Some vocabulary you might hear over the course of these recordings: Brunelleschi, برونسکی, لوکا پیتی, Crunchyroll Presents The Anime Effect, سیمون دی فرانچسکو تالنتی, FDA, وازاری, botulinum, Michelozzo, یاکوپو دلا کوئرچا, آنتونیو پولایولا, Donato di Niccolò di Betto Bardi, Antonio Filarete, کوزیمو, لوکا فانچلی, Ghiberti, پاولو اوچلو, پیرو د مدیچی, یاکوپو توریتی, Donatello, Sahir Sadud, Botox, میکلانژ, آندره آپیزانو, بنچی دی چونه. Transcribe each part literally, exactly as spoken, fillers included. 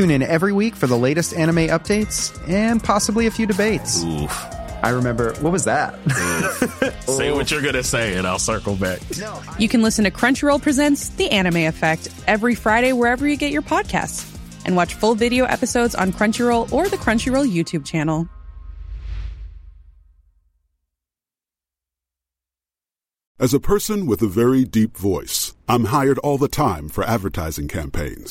Tune in every week for the latest anime updates and possibly a few debates. Oof. I remember, what was that? Say what you're going to say and I'll circle back. You can listen to Crunchyroll Presents The Anime Effect every Friday wherever you get your podcasts. And watch full video episodes on Crunchyroll or the Crunchyroll YouTube channel. As a person with a very deep voice, I'm hired all the time for advertising campaigns.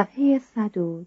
Sahir Sadud.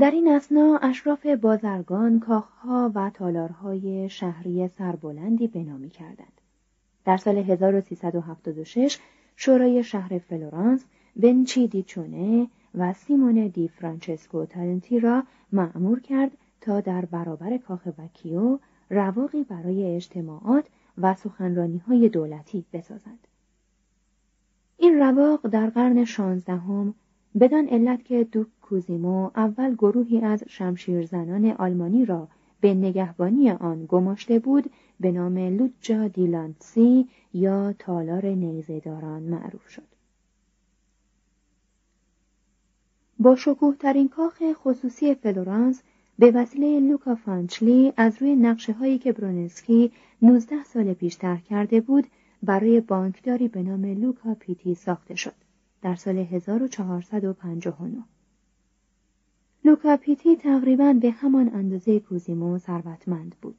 در این اثنا اشراف بازرگان کاخها و تالارهای شهری سربلندی بنا می‌کردند. در سال هزار و سیصد و هفتاد و شش شورای شهر فلورانس بنچی دی چونه و سیمون دی فرانچسکو تالنتی را مأمور کرد تا در برابر کاخ وکیو رواقی برای اجتماعات و سخنرانی‌های دولتی بسازند. این رواق در قرن شانزدهم بدان علت که دوک کوزیمو اول گروهی از شمشیرزنان آلمانی را به نگهبانی آن گماشته بود به نام لوجا دیلانسی یا تالار نیزه‌داران معروف شد. با شکوه‌ترین کاخ خصوصی فلورانس به وسیله لوکا فانچلی از روی نقشه‌هایی که برونسکی نوزده سال پیش طرح کرده بود برای بانکداری به نام لوکا پیتی ساخته شد. در سال هزار و چهارصد و پنجاه و نه لوکا پیتی تقریباً به همان اندازه کوزیمو ثروتمند بود،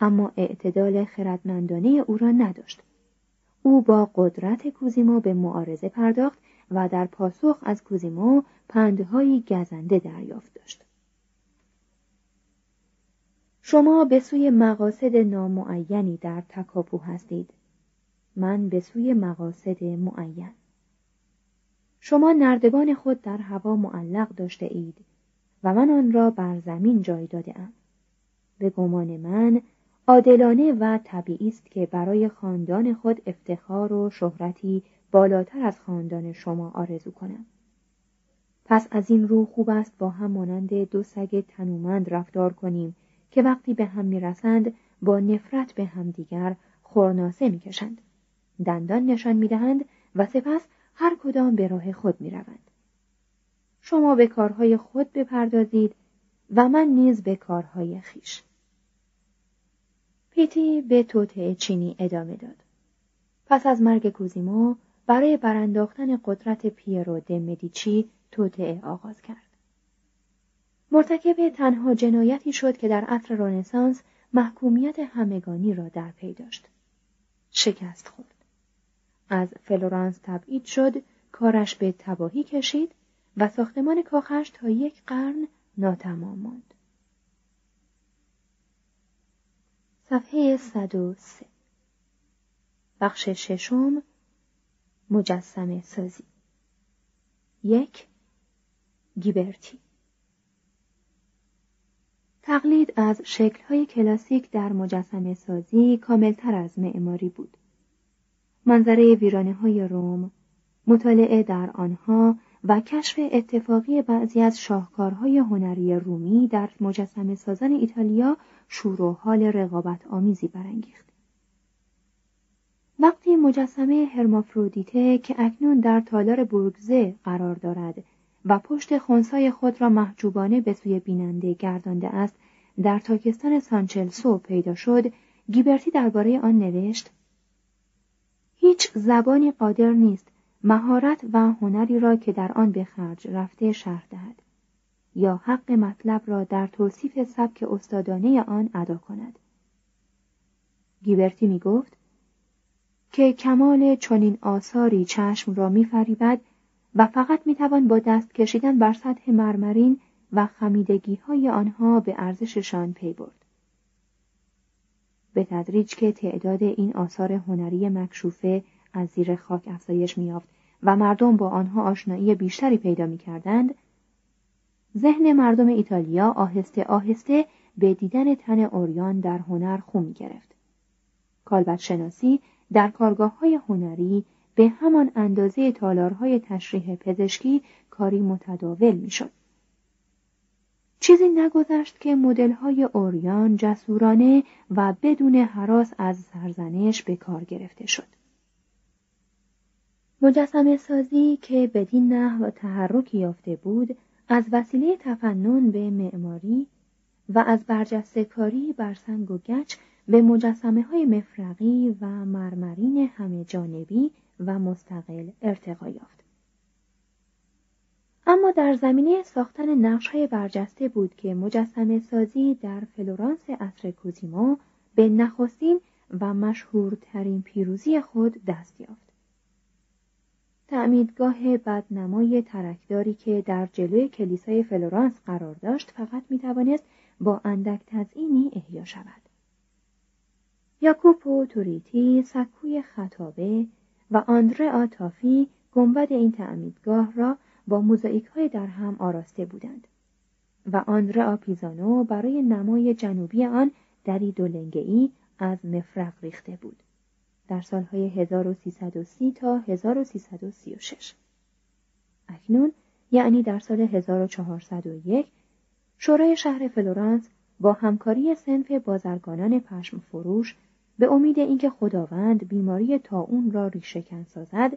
اما اعتدال خردمندانه او را نداشت. او با قدرت کوزیمو به معارضه پرداخت و در پاسخ از کوزیمو پندهایی گزنده دریافت داشت. شما به سوی مقاصد نامعینی در تکاپو هستید. من به سوی مقاصد معین. شما نردبان خود در هوا معلق داشته اید و من آن را بر زمین جای داده ام. به گمان من عادلانه و طبیعی است که برای خاندان خود افتخار و شهرتی بالاتر از خاندان شما آرزو کنم. پس از این رو خوب است با هم مانند دو سگ تنومند رفتار کنیم که وقتی به هم میرسند با نفرت به هم دیگر خورناسه میکشند، دندان نشان میدهند و سپس هر کدام به راه خود میروند. شما به کارهای خود بپردازید و من نیز به کارهای خیش. پیتی به توطئه چینی ادامه داد. پس از مرگ کوزیمو برای برانداختن قدرت پیرو د مدیچی توطئه آغاز کرد. مرتکب تنها جنایتی شد که در عصر رنسانس محکومیت همگانی را در پی داشت. شکست خورد. از فلورانس تبعید شد، کارش به تباهی کشید و ساختمان کاخش تا یک قرن ناتمام ماند. صفحه صد و سه. بخش ششم، مجسمه سازی. یک، گیبرتی. تقلید از شکل‌های کلاسیک در مجسمه سازی کاملتر از معماری بود. منظره ویرانه‌های روم، مطالعه در آنها و کشف اتفاقی بعضی از شاهکارهای هنری رومی در مجسمه سازان ایتالیا شور و حال رقابت آمیزی برانگیخت. وقتی مجسمه هرمافرودیته که اکنون در تالار بورگزه قرار دارد و پشت خنثای خود را محجوبانه به سوی بیننده گردانده است، در تاکستان سانچلسو پیدا شد، گیبرتی درباره آن نوشت: هیچ زبانی قادر نیست مهارت و هنری را که در آن به خرج رفته شرح دهد یا حق مطلب را در توصیف سبک استادانه آن ادا کند. گیبرتی می گفت که کمال چنین آثاری چشم را می فریبد و فقط می توان با دست کشیدن بر سطح مرمرین و خمیدگی های آنها به ارزششان پی برد. به تدریج که تعداد این آثار هنری مکشوفه از زیر خاک افزایش می‌یافت و مردم با آنها آشنایی بیشتری پیدا می‌کردند، ذهن مردم ایتالیا آهسته آهسته به دیدن تن عریان در هنر خو می‌گرفت. کالبد شناسی در کارگاه‌های هنری به همان اندازه تالارهای تشریح پزشکی کاری متداول می‌شد. چیزی نگذشت که مدل‌های عریان جسورانه و بدون هراس از سرزنش به کار گرفته شد. مجسمه سازی که بدین نحو تحرکی یافته بود، از وسیله تفنن به معماری و از برجسته کاری بر سنگ و گچ به مجسمه‌های مفرقی و مرمرین همه جانبی و مستقل ارتقا یافت. اما در زمینه ساختن نقش‌های برجسته بود که مجسمه سازی در فلورانس عصر کوزیمو به نخستین و مشهورترین پیروزی خود دست یافت. تعمیدگاه بدنمای ترکداری که در جلوی کلیسای فلورانس قرار داشت فقط میتوانست با اندک تزئینی احیا شود. یاکوپو توریتی، سکوی خطابه و آندره آتافی گنبد این تعمیدگاه را با موزاییک‌های در هم آراسته بودند و آندره آپیزانو برای نمای جنوبی آن دری دولنگه‌ای از مفرق ریخته بود. در سالهای هزار و سیصد و سی تا هزار و سیصد و سی و شش. اکنون یعنی در سال هزار و چهارصد و یک شورای شهر فلورانس با همکاری صنف بازرگانان پشم فروش به امید اینکه خداوند بیماری طاعون را ریشه‌کن سازد،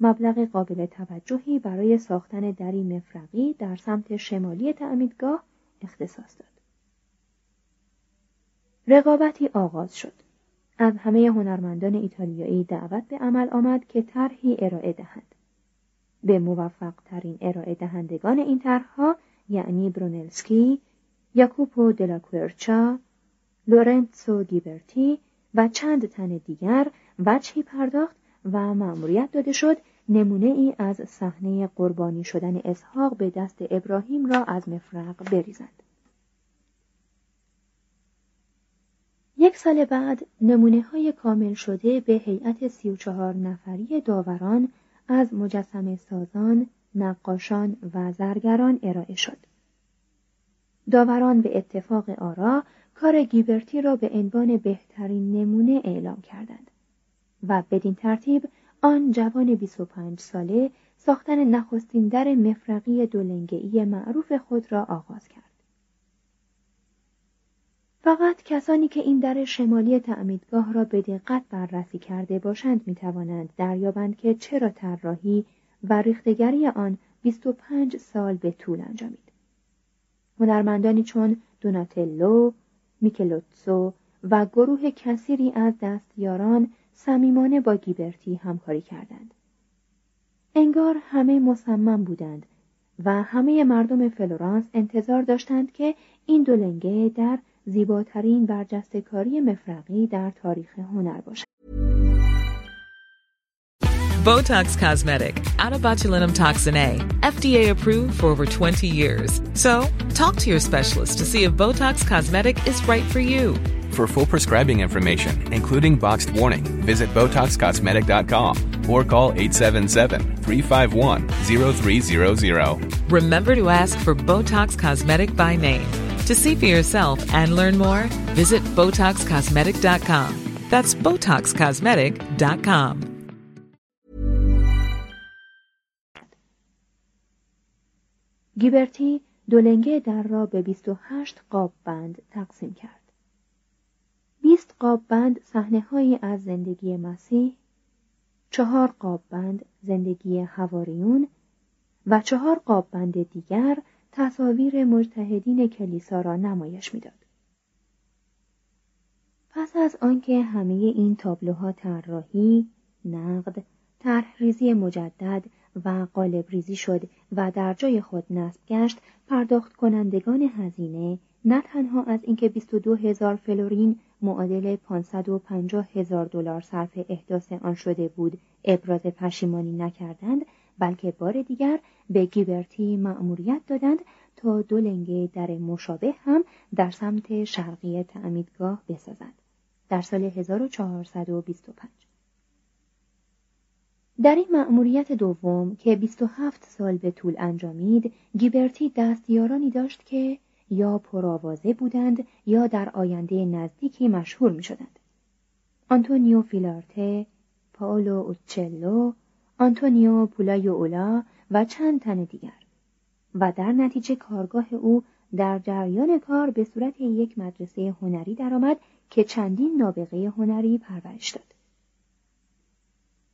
مبلغ قابل توجهی برای ساختن دری مفرقی در سمت شمالی تعمیدگاه اختصاص داد. رقابتی آغاز شد. از همه هنرمندان ایتالیایی دعوت به عمل آمد که طرحی ارائه دهند. به موفق ترین ارائه دهندگان این طرحها یعنی برونلسکی، یاکوپو دلا کوئرچا، لورنزو گیبرتی و چند تن دیگر وجهی پرداخت و مأموریت داده شد نمونه ای از صحنه قربانی شدن اسحاق به دست ابراهیم را از مفرق بریزند. یک سال بعد نمونه‌های کامل شده به هیئت سی و چهار نفری داوران از مجسمه سازان، نقاشان و زرگران ارائه شد. داوران به اتفاق آرا کار گیبرتی را به عنوان بهترین نمونه اعلام کردند و بدین ترتیب آن جوان بیست و پنج ساله ساختن نخستین در مفرقی دولنگه‌ای معروف خود را آغاز کرد. فقط کسانی که این در شمالی تعمیدگاه را به دقت بررسی کرده باشند می توانند دریابند که چرا طراحی و ریختگری آن بیست و پنج سال به طول انجامید. هنرمندانی چون دوناتلو، میکلوتسو و گروه کثیری از دستیاران صمیمانه با گیبرتی همکاری کردند. انگار همه مصمم بودند و همه مردم فلورانس انتظار داشتند که این دولنگه در زیباترین برجسته‌کاری مفرقی در تاریخ هنر باشد. Botox Cosmetic, out of botulinum toxin A, F D A approved for over twenty years. So, talk to your specialist to see if Botox Cosmetic is right for you. For full prescribing information, including boxed warning, visit Botox Cosmetic dot com or call eight seven seven, three five one, zero three zero zero. Remember to ask for Botox Cosmetic by name. To see for yourself and learn more, visit Botox Cosmetic dot com. That's Botox Cosmetic dot com. گیبرتی دولنگه در را به بیست و هشت قاب بند تقسیم کرد. بیست قاب بند صحنه‌هایی از زندگی مسیح، چهار قاب بند زندگی حواریون و چهار قاب بند دیگر تصاویر مجتهدین کلیسا را نمایش می‌داد. پس از آنکه همه این تابلوها طراحی، نقد، طرح‌ریزی مجدد و قالب‌ریزی شد و در جای خود نصب گشت، پرداخت کنندگان هزینه نه تنها از اینکه بیست و دو هزار فلورین معادل پانصد و پنجاه هزار دلار صرف احداث آن شده بود ابراز پشیمانی نکردند، بلکه بار دیگر به گیبرتی مأموریت دادند تا دو لنگه در مشابه هم در سمت شرقی تعمیدگاه بسازند. در سال هزار و چهارصد و بیست و پنج در این مأموریت دوم که بیست و هفت سال به طول انجامید، گیبرتی دستیارانی داشت که یا پرآوازه بودند یا در آینده نزدیکی مشهور می شدند. آنتونیو فیلارته، پاولو اوچلو، آنتونیو پولایولا و چند تن دیگر، و در نتیجه کارگاه او در جریان کار به صورت یک مدرسه هنری درآمد که چندین نابغه هنری پرورش داد.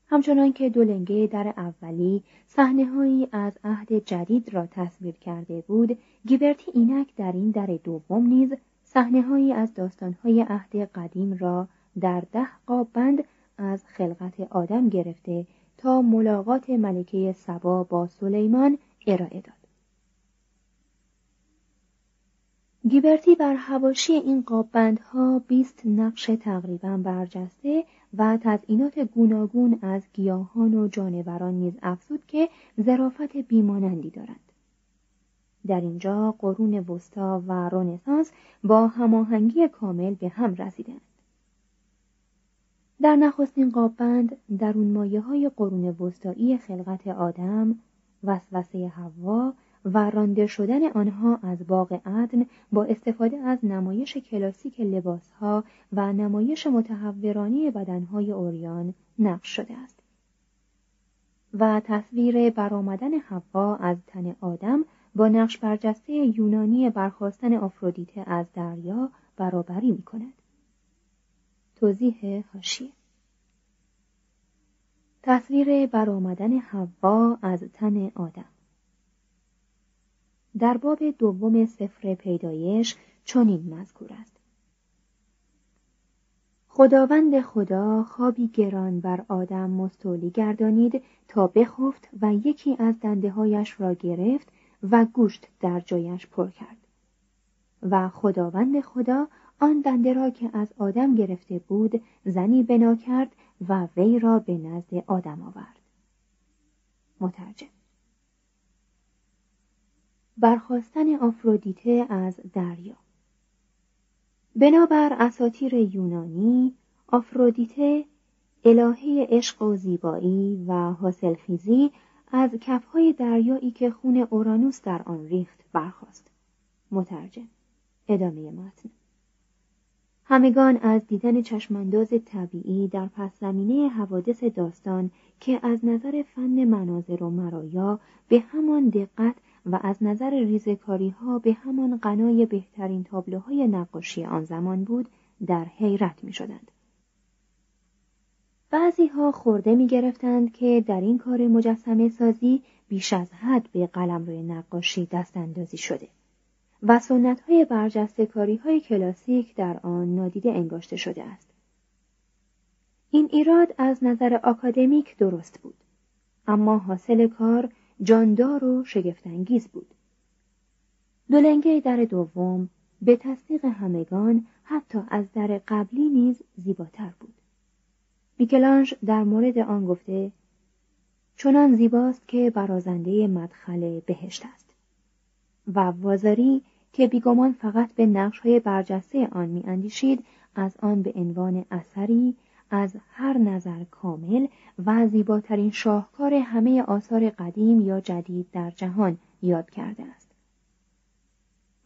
همچنان که دولنگه در اولی صحنه‌هایی از عهد جدید را تصویر کرده بود، گیبرتی اینک در این در دوم نیز صحنه‌هایی از داستان‌های عهد قدیم را در ده قاب بند از خلقت آدم گرفته تا ملاقات ملکه سبا با سلیمان ارائه داد. گیبرتی بر حواشی این قاببندها بیست نقش تقریباً برجسته و تزئینات گوناگون از گیاهان و جانوران نیز افزود که ظرافت بیمانندی دارند. در اینجا قرون وسطا و رنسانس با هماهنگی کامل به هم رسیدند. در نخستین قاببند درون مایه‌های قرون وسطایی خلقت آدم، وسوسه حوا و رانده شدن آنها از باغ عدن با استفاده از نمایش کلاسیک لباسها و نمایش متحورانه بدنهای اوریان نقش شده است و تصویر برآمدن حوا از تن آدم با نقش برجسته یونانی برخاستن آفرودیته از دریا برابری می‌کند. توضیح حاشیه: تصویر برآمدن حوا از تن آدم. در باب دوم سفر پیدایش چنین مذکور است: خداوند خدا خوابی گران بر آدم مستولی گردانید تا بخفت و یکی از دنده‌هایش را گرفت و گوشت در جایش پر کرد. و خداوند خدا آن دنده را که از آدم گرفته بود زنی بنا کرد و وی را به نزد آدم آورد. مترجم: برخاستن آفرودیته از دریا. بنابر اساطیر یونانی، آفرودیته، الهه عشق و زیبایی و حاصلخیزی، از کفهای دریایی که خون اورانوس در آن ریخت برخاست. مترجم. ادامه متن. همگان از دیدن چشمانداز طبیعی در پس زمینه حوادث داستان که از نظر فن مناظر و مرایا به همان دقت و از نظر ریزکاری ها به همان غنای بهترین تابلوهای نقاشی آن زمان بود، در حیرت می شدند. بعضی ها خورده می گرفتند که در این کار مجسمه سازی بیش از حد به قلمرو نقاشی دست اندازی شده و سنت های برجسته کاری های کلاسیک در آن نادیده انگاشته شده است. این ایراد از نظر آکادمیک درست بود، اما حاصل کار جاندار و شگفت‌انگیز بود. دولنگه در دوم به تصدیق همگان حتی از در قبلی نیز زیباتر بود. میکلانژ در مورد آن گفته: چنان زیباست که برازنده مدخل بهشت است. و وازاری که بیگمان فقط به نقش‌های برجسته آن می‌اندیشید، از آن به عنوان اثری از هر نظر کامل و زیباترین شاهکار همه آثار قدیم یا جدید در جهان یاد کرده است.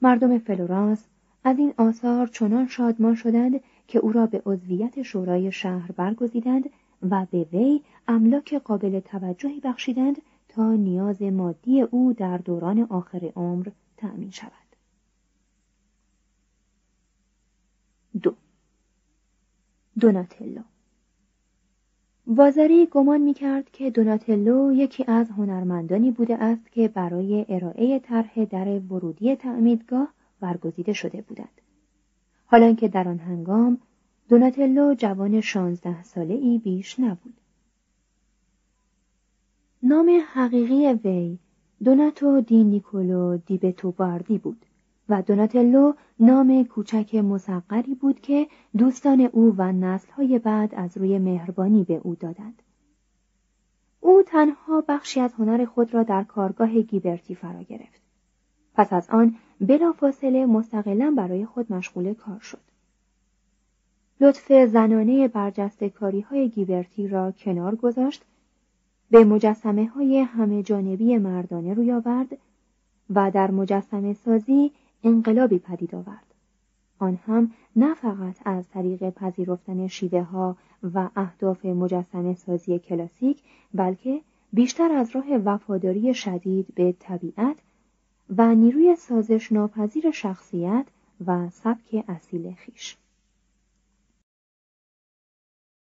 مردم فلورانس از این آثار چنان شادمان شدند که او را به عضویت شورای شهر برگزیدند و به وی املاک قابل توجهی بخشیدند تا نیاز مادی او در دوران آخر عمر تأمین شود. دو دوناتلو وازاری گمان می‌کرد که دوناتلو یکی از هنرمندانی بوده است که برای ارائه طرح در ورودی تعمیدگاه برگزیده شده بودند. حالان که در آن هنگام دوناتلو جوان شانزده ساله‌ای بیش نبود. نام حقیقی وی دوناتو دی نیکولو دی بتو باردی بود و دوناتلو نام کوچک مصغری بود که دوستان او و نسل‌های بعد از روی مهربانی به او دادند. او تنها بخشی از هنر خود را در کارگاه گیبرتی فرا گرفت. پس از آن بلافاصله مستقلاً برای خود مشغول کار شد. لطف زنانه برجسته‌کاری‌های گیبرتی را کنار گذاشت، به مجسمه‌های همه جانبی مردانه روی آورد و در مجسمه سازی انقلابی پدید آورد. آن هم نه فقط از طریق پذیرفتن شیوه ها و اهداف مجسمه سازی کلاسیک، بلکه بیشتر از راه وفاداری شدید به طبیعت و نیروی سازش ناپذیر شخصیت و سبک اصیل خویش.